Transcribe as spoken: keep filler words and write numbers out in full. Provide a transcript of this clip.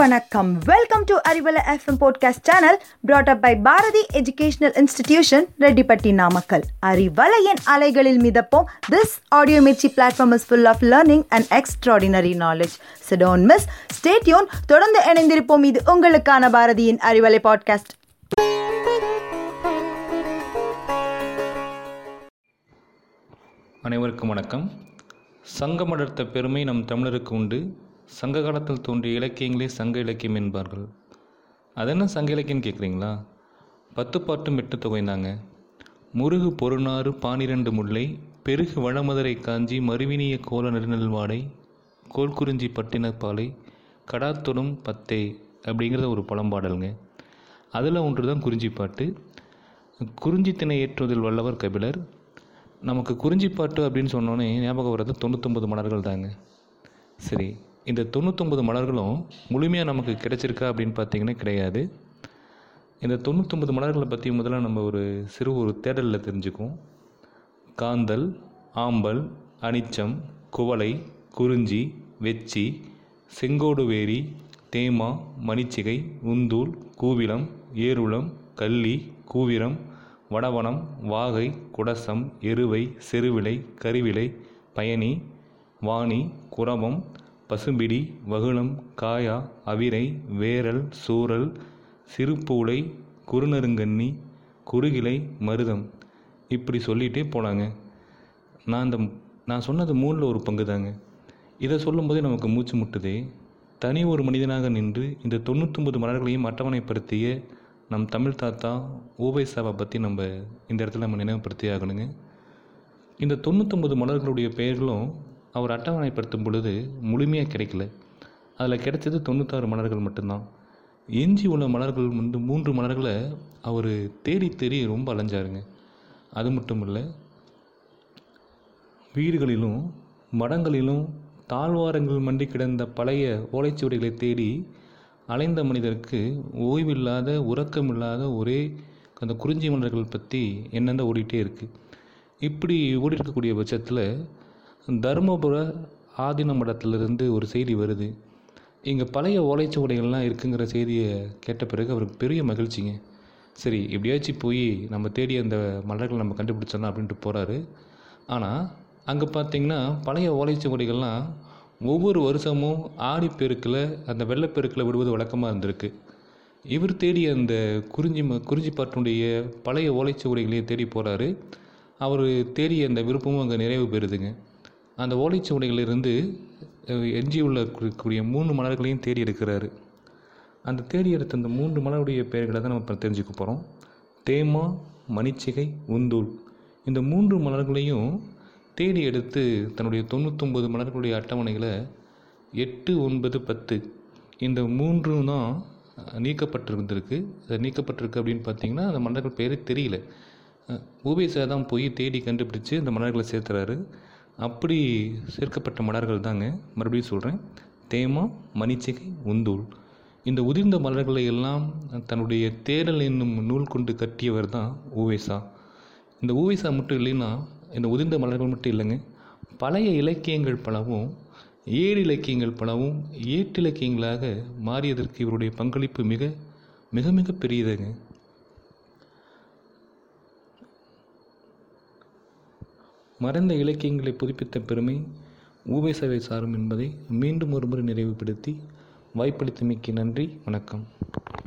வணக்கம். Welcome to Arivalai FM podcast channel brought up by Bharathi educational institution, Rettipatti, Namakkal. அறிவலையின் அலைகளில் மிதப்போம். This audio mirchi platform is full of learning and extraordinary knowledge. So don't miss, stay tuned. தொடர்ந்து இணைந்திருப்போம். இது உங்களுக்கான பாரதியின் அறிவலை பாட்காஸ்ட். அனைவருக்கும் வணக்கம். சங்கம் அடர்த்த பெருமை நம் தமிழருக்கு உண்டு. சங்க காலத்தில் தோன்றிய இலக்கியங்களே சங்க இலக்கியம் என்பார்கள். அதென்ன சங்க இலக்கியம்னு கேட்குறீங்களா? பத்து பாட்டும் எட்டு தொகைந்தாங்க. முருகு பொருநாறு பானிரண்டு முல்லை பெருகு வளமதுரை காஞ்சி மறுவினிய கோல நெடுநெல்வாடை கோல்குறிஞ்சி பட்டினப்பாலை கடாத்தொடும் பத்தே அப்படிங்கிறத ஒரு பழம்பாடலுங்க. அதில் ஒன்று தான் குறிஞ்சி பாட்டு. குறிஞ்சி திணை ஏற்றுவதில் வல்லவர் கபிலர். நமக்கு குறிஞ்சி பாட்டு அப்படின்னு சொன்னோன்னே ஞாபகம் வர்றது தொண்ணூத்தொம்பது மலர்கள் தாங்க. சரி, இந்த தொண்ணூத்தொம்பது மலர்களும் முழுமையாக நமக்கு கிடைச்சிருக்கா அப்படின்னு பார்த்தீங்கன்னா கிடையாது. இந்த தொண்ணூத்தொம்பது மலர்களை பற்றி முதல்ல நம்ம ஒரு சிறு ஒரு தேடலில் தெரிஞ்சுக்குவோம். காந்தல், ஆம்பல், அனிச்சம், குவளை, குறிஞ்சி, வெச்சி, செங்கோடுவேரி, தேமா, மணிச்சிகை, உந்தூல், கூவிளம், ஏருளம், கள்ளி, கூவிரம், வடவனம், வாகை, குடசம், எருவை, செருவிலை, கருவிலை, பயணி, வாணி, குரவம், பசும்பிடி, வகுளம், காயா, அவிரை, வேரல், சூரல், சிறுப்பூளை, குறுநருங்கண்ணி, குறுகிலை, மருதம், இப்படி சொல்லிகிட்டே போனாங்க. நான் அந்த நான் சொன்னது மூணில் ஒரு பங்கு தாங்க. இதை சொல்லும்போதே நமக்கு மூச்சு முட்டுதே. தனி ஒரு மனிதனாக நின்று இந்த தொண்ணூத்தொம்பது மலர்களையும் அட்டவணைப்படுத்திய நம் தமிழ் தாத்தா ōvaiccāva பற்றி நம்ம இந்த இடத்துல நம்ம நினைவுபடுத்தி ஆகணுங்க. இந்த தொண்ணூத்தொம்பது மலர்களுடைய பெயர்களும் அவர் அட்டவணைப்படுத்தும் பொழுது முழுமையாக கிடைக்கல. அதில் கிடைச்சது தொண்ணூத்தாறு மலர்கள் மட்டும்தான். எஞ்சி உள்ள மலர்கள் வந்து மூன்று மலர்களை அவர் தேடி தேடி ரொம்ப அலைஞ்சாருங்க. அது மட்டும் இல்லை, வீடுகளிலும் மடங்களிலும் தாழ்வாரங்கள் மண்டி கிடந்த பழைய ஓலைச்சுவடிகளை தேடி அலைந்த மனிதருக்கு ஓய்வில்லாத உறக்கமில்லாத ஒரே அந்த குறிஞ்சி மலர்கள் பற்றி என்னென்ன ஓடிட்டே இருக்குது. இப்படி ஓடி இருக்கக்கூடிய பட்சத்தில் தர்மபுர ஆதீன மடத்திலிருந்து ஒரு செய்தி வருது. இங்கே பழைய ஓலைச்சுவடைகள்லாம் இருக்குங்கிற செய்தியை கேட்ட பிறகு அவருக்கு பெரிய மகிழ்ச்சிங்க. சரி, எப்படியாச்சும் போய் நம்ம தேடி அந்த மலர்கள் நம்ம கண்டுபிடிச்சிடலாம் அப்படின்ட்டு போகிறாரு. ஆனால் அங்கே பார்த்திங்கன்னா பழைய ஓலைச்சுவடைகள்லாம் ஒவ்வொரு வருஷமும் ஆடிப்பெருக்கில் அந்த வெள்ளப்பெருக்கில் விடுவது வழக்கமாக இருந்திருக்கு. இவர் தேடி அந்த குறிஞ்சி குறிஞ்சி பாட்டுடைய பழைய ஓலைச்சுவடிகளையும் தேடி போகிறாரு. அவர் தேடிய அந்த விருப்பமும் அங்கே நிறைவு பெறுதுங்க. அந்த ஓலைச்சுவடிகளிலிருந்து எஞ்சியுள்ள கூடிய மூணு மலர்களையும் தேடி எடுக்கிறாரு. அந்த தேடி எடுத்த அந்த மூன்று மலருடைய பெயர்களை தான் நம்ம தெரிஞ்சுக்க போகிறோம். தேமா, மணிச்சிகை, உந்தூல், இந்த மூன்று மலர்களையும் தேடி எடுத்து தன்னுடைய தொண்ணூத்தொம்பது மலர்களுடைய அட்டவணைகளை எட்டு, ஒன்பது, பத்து இந்த மூன்றும் தான் நீக்கப்பட்டிருந்திருக்கு. அது நீக்கப்பட்டிருக்கு அப்படின்னு பார்த்தீங்கன்னா அந்த மலர்கள் பேரே தெரியல. ōvaiccāva தான் போய் தேடி கண்டுபிடிச்சு அந்த மலர்களை சேர்த்துறாரு. அப்படி சேர்க்கப்பட்ட மலர்கள் தாங்க, மறுபடியும் சொல்கிறேன், தேமா, மணிச்சிகை, உந்தூல். இந்த உதிர்ந்த மலர்களை எல்லாம் தன்னுடைய தேடல் என்னும் நூல் கொண்டு கட்டியவர் தான் ōvaiccāva. இந்த ōvaiccāva மட்டும் இல்லைன்னா இந்த உதிர்ந்த மலர்கள் மட்டும் இல்லைங்க, பழைய இலக்கியங்கள் பலவும் ஏழு இலக்கியங்கள் பலவும் ஏட்டு இலக்கியங்களாக மாறியதற்கு இவருடைய பங்களிப்பு மிக மிக மிக பெரியதுங்க. மறைந்த இலக்கியங்களை புதுப்பித்த பெருமை ōvaiccāva சாரும் என்பதை மீண்டும் ஒருமுறை நினைவுபடுத்தி வாய்ப்பளித்தமைக்கு நன்றி. வணக்கம்.